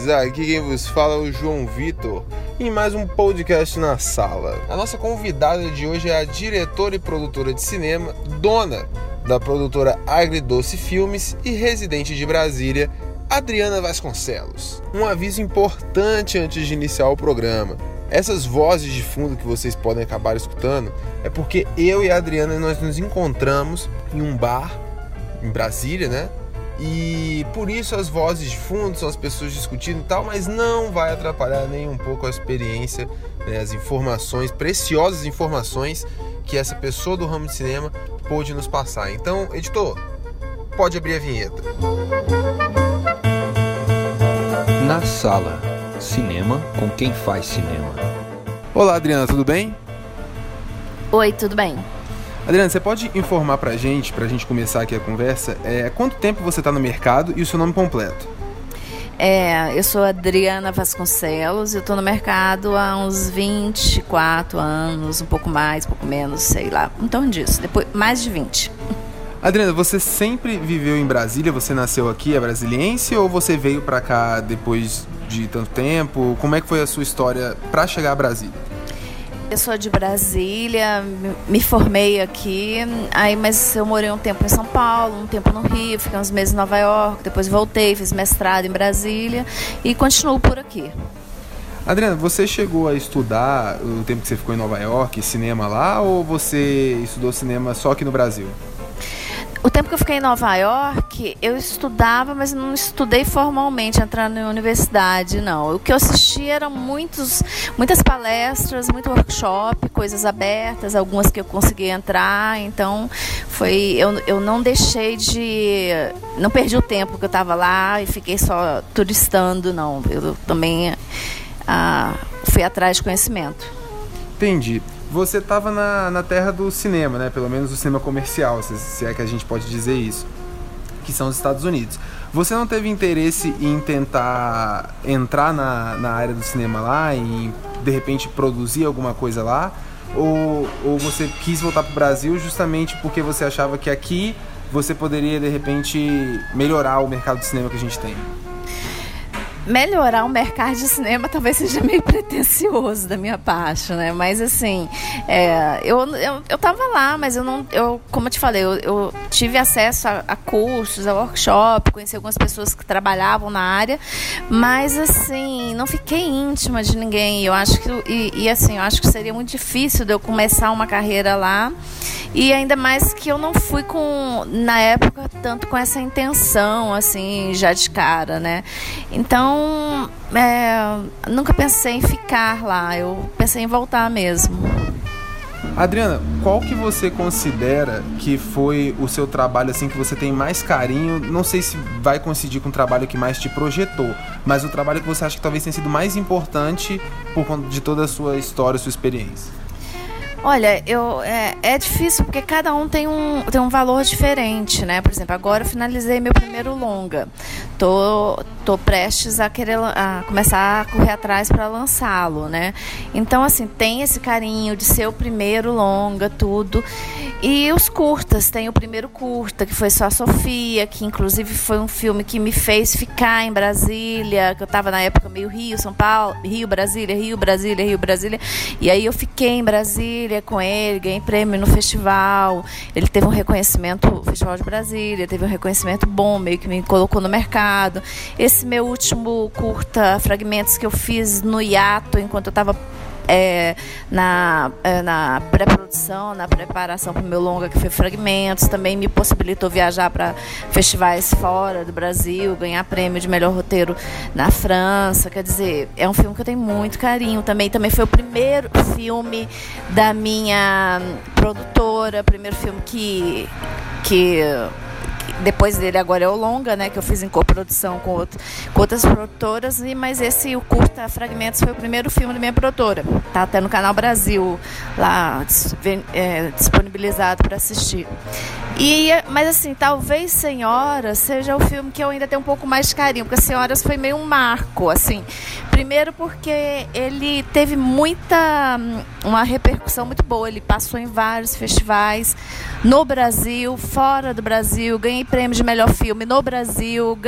Filmes, aqui quem vos fala é o João Vitor, em mais um podcast na sala. A nossa convidada de hoje é a diretora e produtora de cinema, dona da produtora Agri Doce Filmes e residente de Brasília, Adriana Vasconcelos. Um aviso importante antes de iniciar o programa. Essas vozes de fundo que vocês podem acabar escutando é porque eu e a Adriana nós nos encontramos em um bar em Brasília, né? E por isso as vozes de fundo são as pessoas discutindo e tal, mas não vai atrapalhar nem um pouco a experiência, né? As informações, preciosas informações que essa pessoa do ramo de cinema pôde nos passar. Então, editor, pode abrir a vinheta. Na sala, cinema com quem faz cinema. Olá, Adriana, tudo bem? Oi, tudo bem. Adriana, você pode informar pra gente começar aqui a conversa, quanto tempo você está no mercado e o seu nome completo? Eu sou Adriana Vasconcelos, eu estou no mercado há uns 24 anos, um pouco mais, um pouco menos, sei lá, um tom disso, depois, mais de 20. Adriana, você sempre viveu em Brasília, você nasceu aqui, é brasiliense, ou você veio pra cá depois de tanto tempo? Como é que foi a sua história pra chegar a Brasília? Eu sou de Brasília, me formei aqui, aí, mas eu morei um tempo em São Paulo, um tempo no Rio, fiquei uns meses em Nova York, depois voltei, fiz mestrado em Brasília e continuo por aqui. Adriana, você chegou a estudar o tempo que você ficou em Nova York, cinema lá, ou você estudou cinema só aqui no Brasil? O tempo que eu fiquei em Nova York, eu estudava, mas não estudei formalmente, entrando em universidade, não. O que eu assistia eram muitas palestras, muito workshop, coisas abertas, algumas que eu consegui entrar. Então, eu não deixei de... Não perdi o tempo que eu estava lá e fiquei só turistando, não. Eu também fui atrás de conhecimento. Entendi. Você estava na terra do cinema, né? Pelo menos o cinema comercial, se é que a gente pode dizer isso, que são os Estados Unidos. Você não teve interesse em tentar entrar na área do cinema lá e, de repente, produzir alguma coisa lá? Ou você quis voltar para o Brasil justamente porque você achava que aqui você poderia, de repente, melhorar o mercado de cinema que a gente tem? Melhorar o mercado de cinema talvez seja meio pretencioso da minha parte, né? Mas assim, eu tava lá, mas eu não, como eu te falei, eu tive acesso a cursos, a workshop, conheci algumas pessoas que trabalhavam na área, mas assim, não fiquei íntima de ninguém. Eu acho que eu acho que seria muito difícil de eu começar uma carreira lá. E ainda mais que eu não fui na época, tanto com essa intenção, assim, já de cara, né? Então, nunca pensei em ficar lá, eu pensei em voltar mesmo. Adriana, qual que você considera que foi o seu trabalho, assim, que você tem mais carinho? Não sei se vai coincidir com o trabalho que mais te projetou, mas o trabalho que você acha que talvez tenha sido mais importante por conta de toda a sua história, sua experiência? Olha, é difícil porque cada um tem um valor diferente, né? Por exemplo, agora eu finalizei meu primeiro longa. Tô prestes a querer começar a correr atrás para lançá-lo, né? Então, assim, tem esse carinho de ser o primeiro longa, tudo. E os curtas, tem o primeiro curta, que foi só a Sofia, que inclusive foi um filme que me fez ficar em Brasília, que eu estava na época meio Rio, São Paulo, Rio, Brasília, Rio, Brasília, Rio, Brasília. E aí eu fiquei em Brasília com ele, ganhei prêmio no festival, ele teve um reconhecimento, o Festival de Brasília, teve um reconhecimento bom, meio que me colocou no mercado. Esse meu último curta, Fragmentos, que eu fiz no hiato, enquanto eu estava na pré-produção, na preparação para o meu longa, que foi Fragmentos, também me possibilitou viajar para festivais fora do Brasil, ganhar prêmio de melhor roteiro na França. Quer dizer, é um filme que eu tenho muito carinho também foi o primeiro filme da minha produtora, primeiro filme que depois dele agora é o longa, né, que eu fiz em coprodução com outras produtoras, mas esse, o curta Fragmentos, foi o primeiro filme da minha produtora. Tá até no Canal Brasil lá disponibilizado para assistir. Mas assim, talvez Senhoras seja o filme que eu ainda tenho um pouco mais de carinho, porque Senhoras foi meio um marco, assim. Primeiro porque ele teve uma repercussão muito boa. Ele passou em vários festivais no Brasil, fora do Brasil. Ganhei prêmio de melhor filme no Brasil.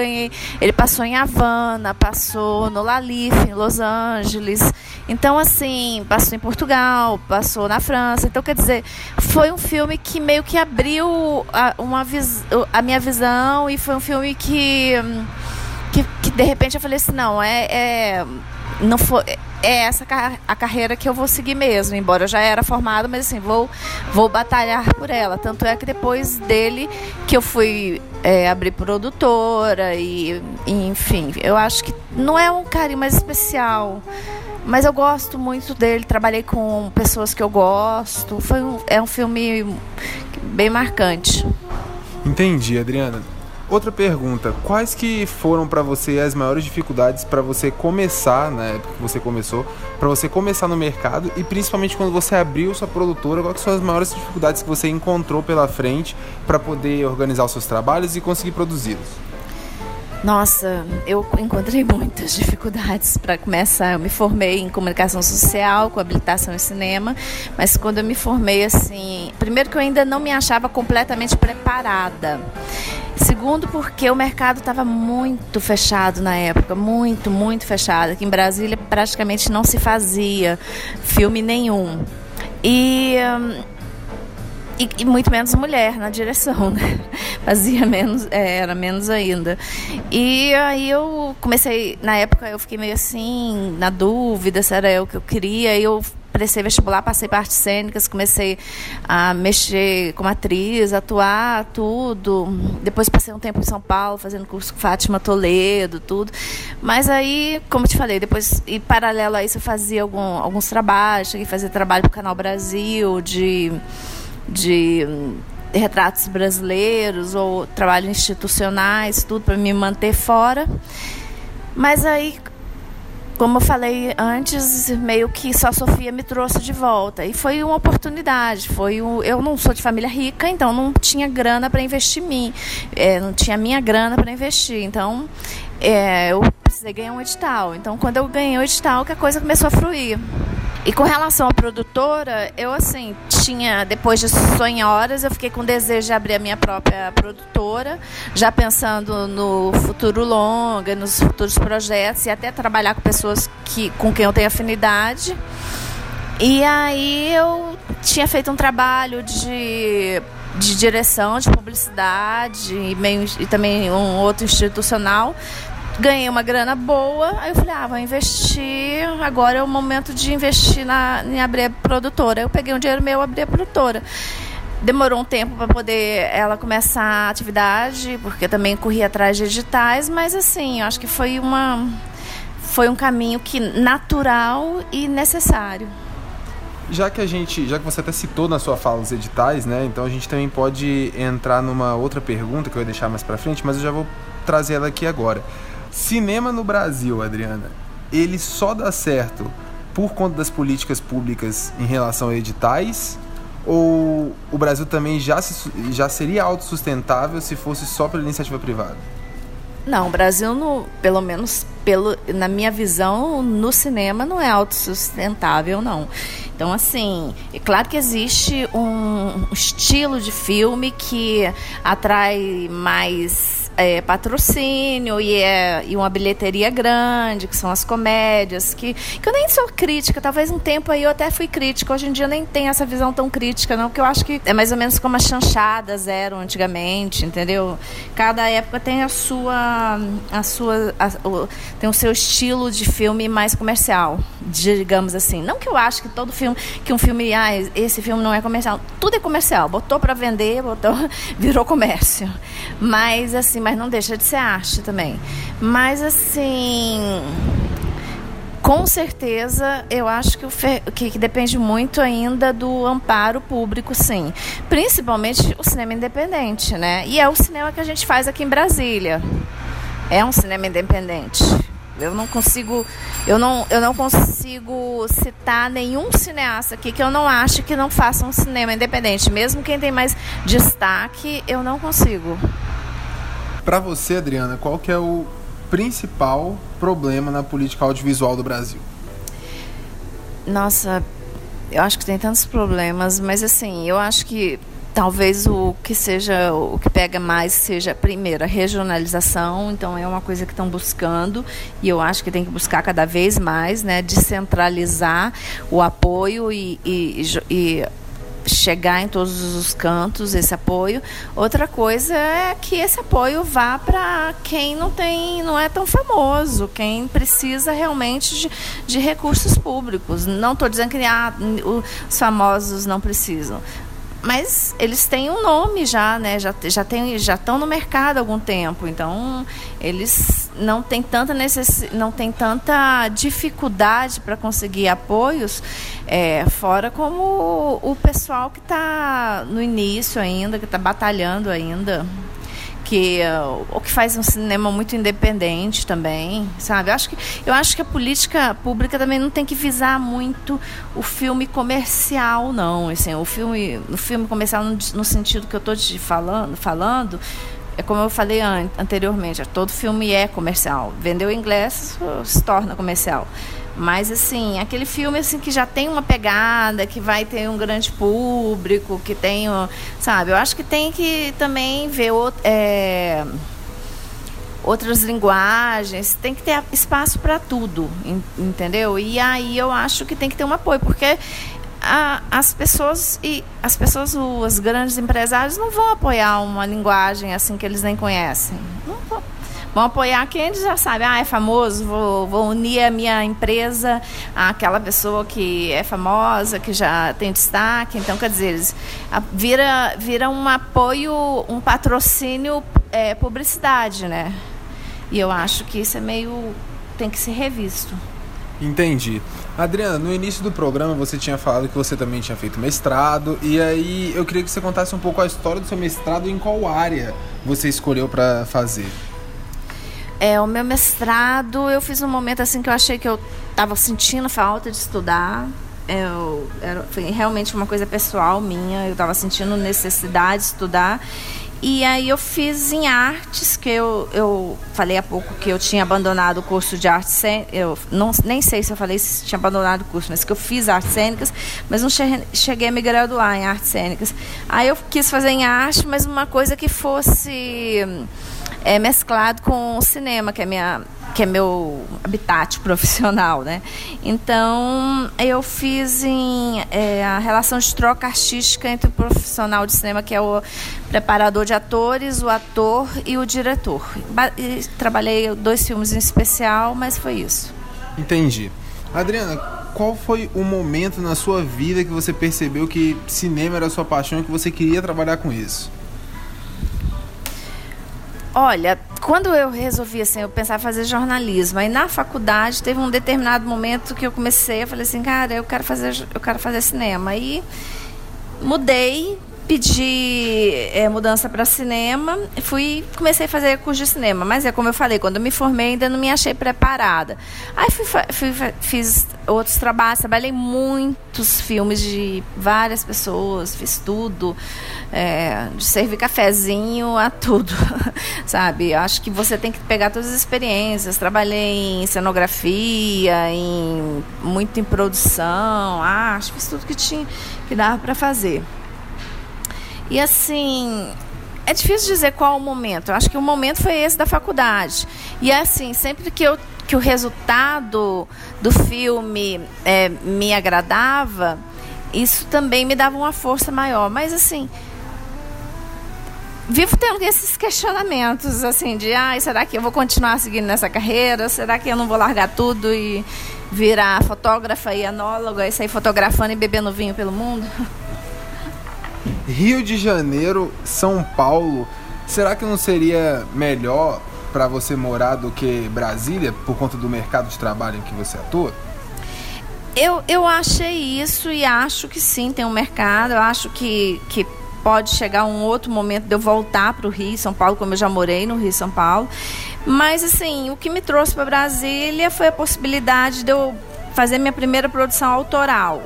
Ele passou em Havana, passou no Lalife, em Los Angeles. Então, assim, passou em Portugal, passou na França. Então, quer dizer, foi um filme que meio que abriu a minha visão, e foi um filme que de repente eu falei assim, não, não foi, é essa a carreira que eu vou seguir mesmo, embora eu já era formada, mas assim, vou batalhar por ela. Tanto é que depois dele que eu fui abrir produtora e enfim, eu acho que não é um carinho mais especial, mas eu gosto muito dele, trabalhei com pessoas que eu gosto, é um filme bem marcante. Entendi, Adriana. Outra pergunta, quais que foram para você as maiores dificuldades para você começar, né, que você começou, para você começar no mercado, e principalmente quando você abriu sua produtora, quais que são as maiores dificuldades que você encontrou pela frente para poder organizar os seus trabalhos e conseguir produzi-los? Nossa, eu encontrei muitas dificuldades para começar. Eu me formei em comunicação social, com habilitação em cinema, mas quando eu me formei, assim, primeiro que eu ainda não me achava completamente preparada. Segundo, porque o mercado estava muito fechado na época, muito, muito fechado. Aqui em Brasília praticamente não se fazia filme nenhum. E muito menos mulher na direção, né? Fazia menos, era menos ainda. E aí eu comecei, na época eu fiquei meio assim, na dúvida se era eu que eu queria. E eu prestei vestibular, passei para artes cênicas, comecei a mexer como atriz, atuar, tudo. Depois passei um tempo em São Paulo, fazendo curso com Fátima Toledo, tudo. Mas aí, como eu te falei, depois, em paralelo a isso, eu fazia alguns trabalhos. Cheguei a fazer trabalho para o Canal Brasil, de retratos brasileiros ou trabalhos institucionais, tudo para me manter fora. Mas aí, como eu falei antes, meio que só a Sofia me trouxe de volta. E foi uma oportunidade. Eu não sou de família rica, então não tinha grana para investir em mim. Não tinha minha grana para investir. Então, eu precisei ganhar um edital. Então, quando eu ganhei o edital, que a coisa começou a fluir. E com relação à produtora, eu assim, depois de Senhoras, eu fiquei com desejo de abrir a minha própria produtora, já pensando no futuro longa, nos futuros projetos, e até trabalhar com pessoas com quem eu tenho afinidade. E aí eu tinha feito um trabalho de direção, de publicidade, e também um outro institucional. Ganhei uma grana boa, aí eu falei, vou investir, agora é o momento de investir em abrir a produtora. Eu peguei um dinheiro meu e abri a produtora. Demorou um tempo para poder ela começar a atividade, porque também corri atrás de editais, mas assim, eu acho que foi um caminho natural e necessário. Já que você até citou na sua fala os editais, né? Então a gente também pode entrar numa outra pergunta que eu ia deixar mais para frente, mas eu já vou trazer ela aqui agora. Cinema no Brasil, Adriana, ele só dá certo por conta das políticas públicas em relação a editais, ou o Brasil também já seria autossustentável se fosse só pela iniciativa privada? Não, o Brasil, pelo menos na minha visão, no cinema não é autossustentável, não. Então, assim, é claro que existe um estilo de filme que atrai mais patrocínio e uma bilheteria grande, que são as comédias, que eu nem sou crítica, talvez um tempo aí eu até fui crítica, hoje em dia eu nem tenho essa visão tão crítica não, porque eu acho que é mais ou menos como as chanchadas eram antigamente, entendeu? Cada época tem tem o seu estilo de filme mais comercial, digamos assim. Não que eu acho que todo filme, que um filme, esse filme não é comercial, tudo é comercial, botou para vender, virou comércio, mas assim, mas não deixa de ser arte também. Mas assim, com certeza, eu acho que depende muito ainda do amparo público, sim. Principalmente o cinema independente, né? E é o cinema que a gente faz aqui em Brasília. É um cinema independente. Eu não consigo citar nenhum cineasta aqui que eu não acho que não faça um cinema independente. Mesmo quem tem mais destaque, eu não consigo. Para você, Adriana, qual que é o principal problema na política audiovisual do Brasil? Nossa, eu acho que tem tantos problemas, mas assim, eu acho que talvez o que pega mais seja, primeiro, a regionalização. Então, é uma coisa que estão buscando e eu acho que tem que buscar cada vez mais, né, descentralizar o apoio e chegar em todos os cantos esse apoio. Outra coisa é que esse apoio vá para quem não é tão famoso, quem precisa realmente de recursos públicos. Não estou dizendo que os famosos não precisam, mas eles têm um nome já, né? Já estão no mercado há algum tempo, então eles não têm tanta dificuldade para conseguir apoios, fora como o pessoal que está no início ainda, que está batalhando ainda, que faz um cinema muito independente também, sabe? Eu acho que a política pública também não tem que visar muito o filme comercial, não. Assim, o filme comercial no sentido que eu estou te falando, é como eu falei anteriormente, todo filme é comercial. Vendeu em inglês, se torna comercial. Mas, assim, aquele filme assim, que já tem uma pegada, que vai ter um grande público, que tem... Sabe, eu acho que tem que também ver outras linguagens, tem que ter espaço para tudo, entendeu? E aí eu acho que tem que ter um apoio, porque os grandes empresários não vão apoiar uma linguagem assim que eles nem conhecem. Não vão. Vão apoiar quem eles já sabem. Ah, é famoso, vou unir a minha empresa àquela pessoa que é famosa, que já tem destaque. Então, quer dizer, eles vira um apoio, um patrocínio, publicidade, né? E eu acho que isso tem que ser revisto. Entendi. Adriana, no início do programa você tinha falado que você também tinha feito mestrado, e aí eu queria que você contasse um pouco a história do seu mestrado e em qual área você escolheu para fazer. O meu mestrado, eu fiz um momento assim que eu achei que eu estava sentindo falta de estudar. Foi realmente uma coisa pessoal minha, eu estava sentindo necessidade de estudar. E aí eu fiz em artes, que eu falei há pouco que eu tinha abandonado o curso de artes cênicas. Eu nem sei se eu falei se tinha abandonado o curso, mas que eu fiz artes cênicas, mas não cheguei a me graduar em artes cênicas. Aí eu quis fazer em arte, mas uma coisa que fosse... mesclado com o cinema, que é meu habitat profissional, né? Então, eu fiz a relação de troca artística entre o profissional de cinema, que é o preparador de atores, o ator e o diretor. E trabalhei 2 filmes em especial, mas foi isso. Entendi. Adriana, qual foi o momento na sua vida que você percebeu que cinema era a sua paixão e que você queria trabalhar com isso? Olha, quando eu resolvi, assim, eu pensava em fazer jornalismo. Aí na faculdade teve um determinado momento que eu comecei, eu falei assim, cara, eu quero fazer cinema. Aí mudei, pedi mudança para cinema, comecei a fazer curso de cinema. Mas é como eu falei, quando eu me formei ainda não me achei preparada. Aí fiz outros trabalhos, trabalhei muitos filmes de várias pessoas, fiz tudo, de servir cafezinho a tudo, sabe? Acho que você tem que pegar todas as experiências. Trabalhei em cenografia, muito em produção, arte, fiz tudo que dava para fazer. E assim, é difícil dizer qual o momento. Eu acho que o momento foi esse da faculdade. E assim, sempre que o resultado do filme me agradava, isso também me dava uma força maior. Mas assim, vivo tendo esses questionamentos, assim, de será que eu vou continuar seguindo nessa carreira? Será que eu não vou largar tudo e virar fotógrafa e enóloga e sair fotografando e bebendo vinho pelo mundo? Rio de Janeiro, São Paulo, será que não seria melhor para você morar do que Brasília, por conta do mercado de trabalho em que você atua? Eu achei isso e acho que sim, tem um mercado, eu acho que pode chegar um outro momento de eu voltar para o Rio, São Paulo, como eu já morei no Rio, São Paulo, mas assim, o que me trouxe para Brasília foi a possibilidade de eu fazer minha primeira produção autoral.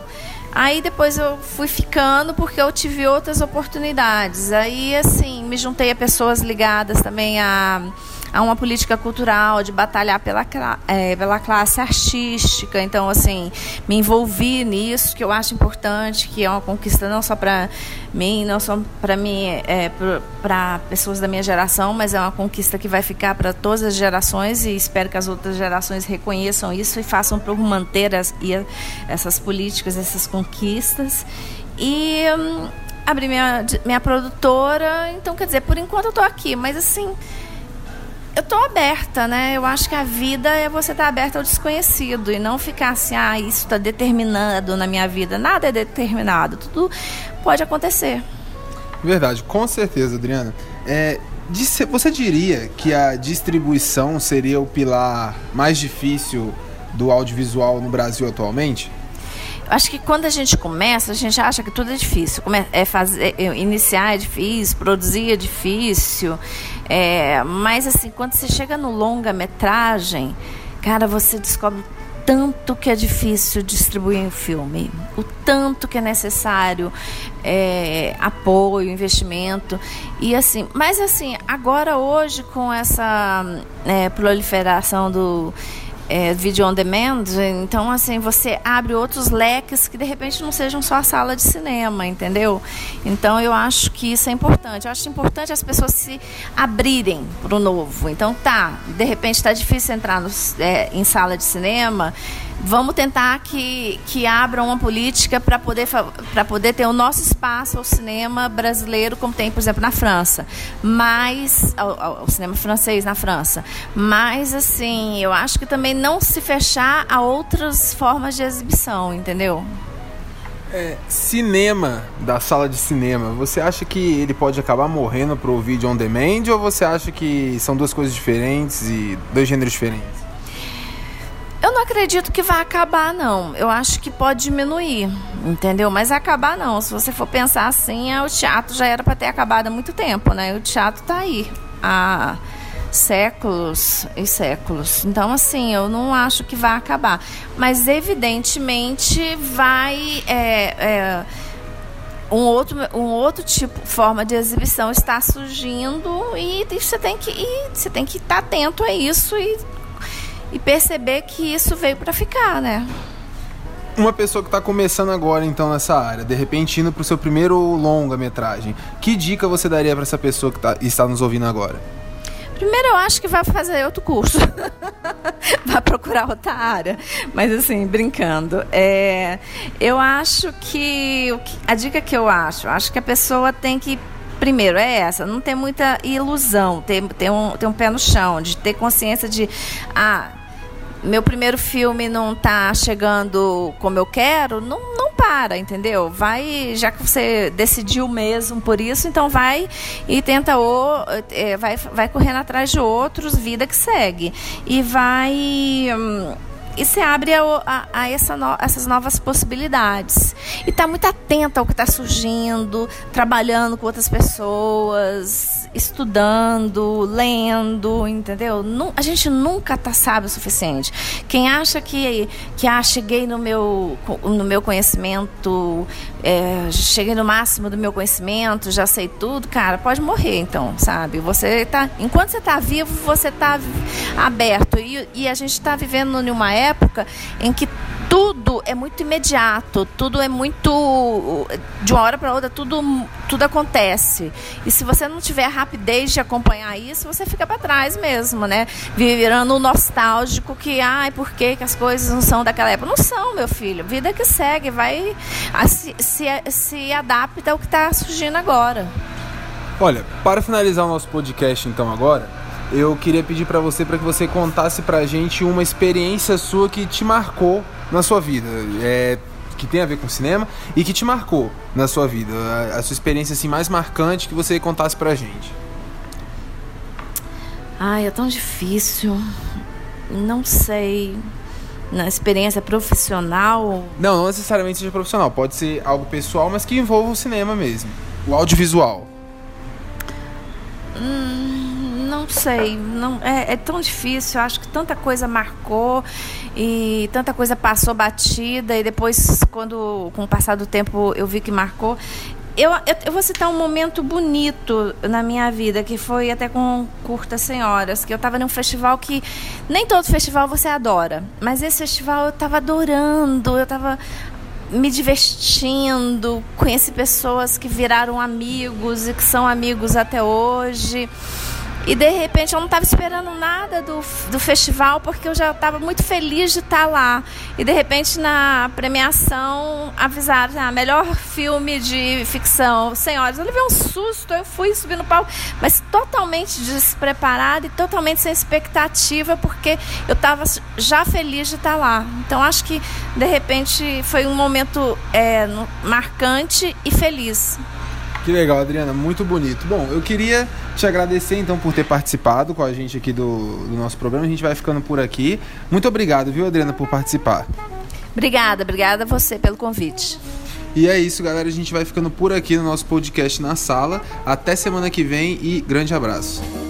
Aí depois eu fui ficando porque eu tive outras oportunidades. Aí, assim, me juntei a pessoas ligadas também à a uma política cultural, de batalhar pela classe artística. Então, assim, me envolvi nisso, que eu acho importante, que é uma conquista não só para mim, não só para mim, para pessoas da minha geração, mas é uma conquista que vai ficar para todas as gerações, e espero que as outras gerações reconheçam isso e façam por manter essas políticas, essas conquistas. E abri minha produtora. Então, quer dizer, por enquanto eu estou aqui, mas assim, eu estou aberta, né? Eu acho que a vida é você estar aberta ao desconhecido e não ficar assim, isso está determinado na minha vida. Nada é determinado, tudo pode acontecer. Verdade, com certeza, Adriana. Você diria que a distribuição seria o pilar mais difícil do audiovisual no Brasil atualmente? Acho que quando a gente começa, a gente acha que tudo é difícil. Iniciar é difícil, produzir é difícil. Mas assim, quando você chega no longa-metragem, cara, você descobre o tanto que é difícil distribuir um filme, o tanto que é necessário apoio, investimento. E assim, mas assim, agora hoje com essa proliferação do vídeo on demand, então assim, você abre outros leques que de repente não sejam só a sala de cinema, entendeu? Então eu acho que isso é importante. Eu acho importante as pessoas se abrirem para o novo. Então de repente está difícil entrar em sala de cinema, vamos tentar que abram uma política para poder ter o nosso espaço ao cinema brasileiro, como tem, por exemplo, na França. Mas ao cinema francês na França. Mas assim, eu acho que também não se fechar a outras formas de exibição, entendeu? Cinema, da sala de cinema, você acha que ele pode acabar morrendo pro vídeo on demand, ou você acha que são duas coisas diferentes e dois gêneros diferentes? Eu não acredito que vai acabar, não. Eu acho que pode diminuir, entendeu? Mas acabar, não. Se você for pensar assim, o teatro já era para ter acabado há muito tempo, né? O teatro está aí há séculos e séculos. Então, assim, eu não acho que vai acabar. Mas, evidentemente, vai... Um outro tipo, forma de exibição está surgindo, e você tem que estar atento a isso e perceber que isso veio para ficar, né? Uma pessoa que está começando agora, então, nessa área, de repente indo para o seu primeiro longa-metragem, que dica você daria para essa pessoa que está nos ouvindo agora? Primeiro, eu acho que vai fazer outro curso. Vai procurar outra área. Mas, assim, brincando. Eu acho que... A dica que eu acho que a pessoa tem que... Primeiro, é essa, não ter muita ilusão, ter um pé no chão, de ter consciência de... meu primeiro filme não está chegando como eu quero, não para, entendeu? Vai, já que você decidiu mesmo por isso, então vai e tenta, vai correndo atrás de outros, vida que segue. E vai... E se abre essas novas possibilidades. E está muito atenta ao que está surgindo, trabalhando com outras pessoas, estudando, lendo, entendeu? A gente nunca sabe o suficiente. Quem acha que cheguei no meu conhecimento, cheguei no máximo do meu conhecimento, já sei tudo, cara, pode morrer então, sabe? Enquanto você está vivo, você está aberto. E a gente está vivendo em uma época em que tudo é muito imediato, tudo é muito de uma hora para outra, tudo acontece. E se você não tiver rapidez de acompanhar isso, você fica para trás mesmo, né? Virando um nostálgico que, por que as coisas não são daquela época? Não são, meu filho. Vida que segue, vai se adapta ao que está surgindo agora. Olha, para finalizar o nosso podcast então agora, eu queria pedir para que você contasse pra gente uma experiência sua que te marcou na sua vida, que tem a ver com cinema e que te marcou na sua vida, a sua experiência assim, mais marcante, que você contasse pra gente. É tão difícil, não sei, na experiência profissional... Não necessariamente seja profissional, pode ser algo pessoal, mas que envolva o cinema mesmo, o audiovisual. Não sei, é tão difícil. Eu acho que tanta coisa marcou e tanta coisa passou batida, e depois, com o passar do tempo, eu vi que marcou. Eu vou citar um momento bonito na minha vida, que foi até com Curta Senhoras, que eu estava num festival que nem todo festival você adora, mas esse festival eu estava adorando, eu estava me divertindo, conheci pessoas que viraram amigos e que são amigos até hoje. E, de repente, eu não estava esperando nada do festival, porque eu já estava muito feliz de estar lá. E, de repente, na premiação, avisaram, melhor filme de ficção, Senhoras. Eu levei um susto, eu fui subir no palco, mas totalmente despreparada e totalmente sem expectativa, porque eu estava já feliz de estar lá. Então, acho que, de repente, foi um momento marcante e feliz. Que legal, Adriana, muito bonito. Bom, eu queria te agradecer, então, por ter participado com a gente aqui do nosso programa. A gente vai ficando por aqui. Muito obrigado, viu, Adriana, por participar. Obrigada a você pelo convite. E é isso, galera. A gente vai ficando por aqui no nosso podcast Na Sala. Até semana que vem e grande abraço.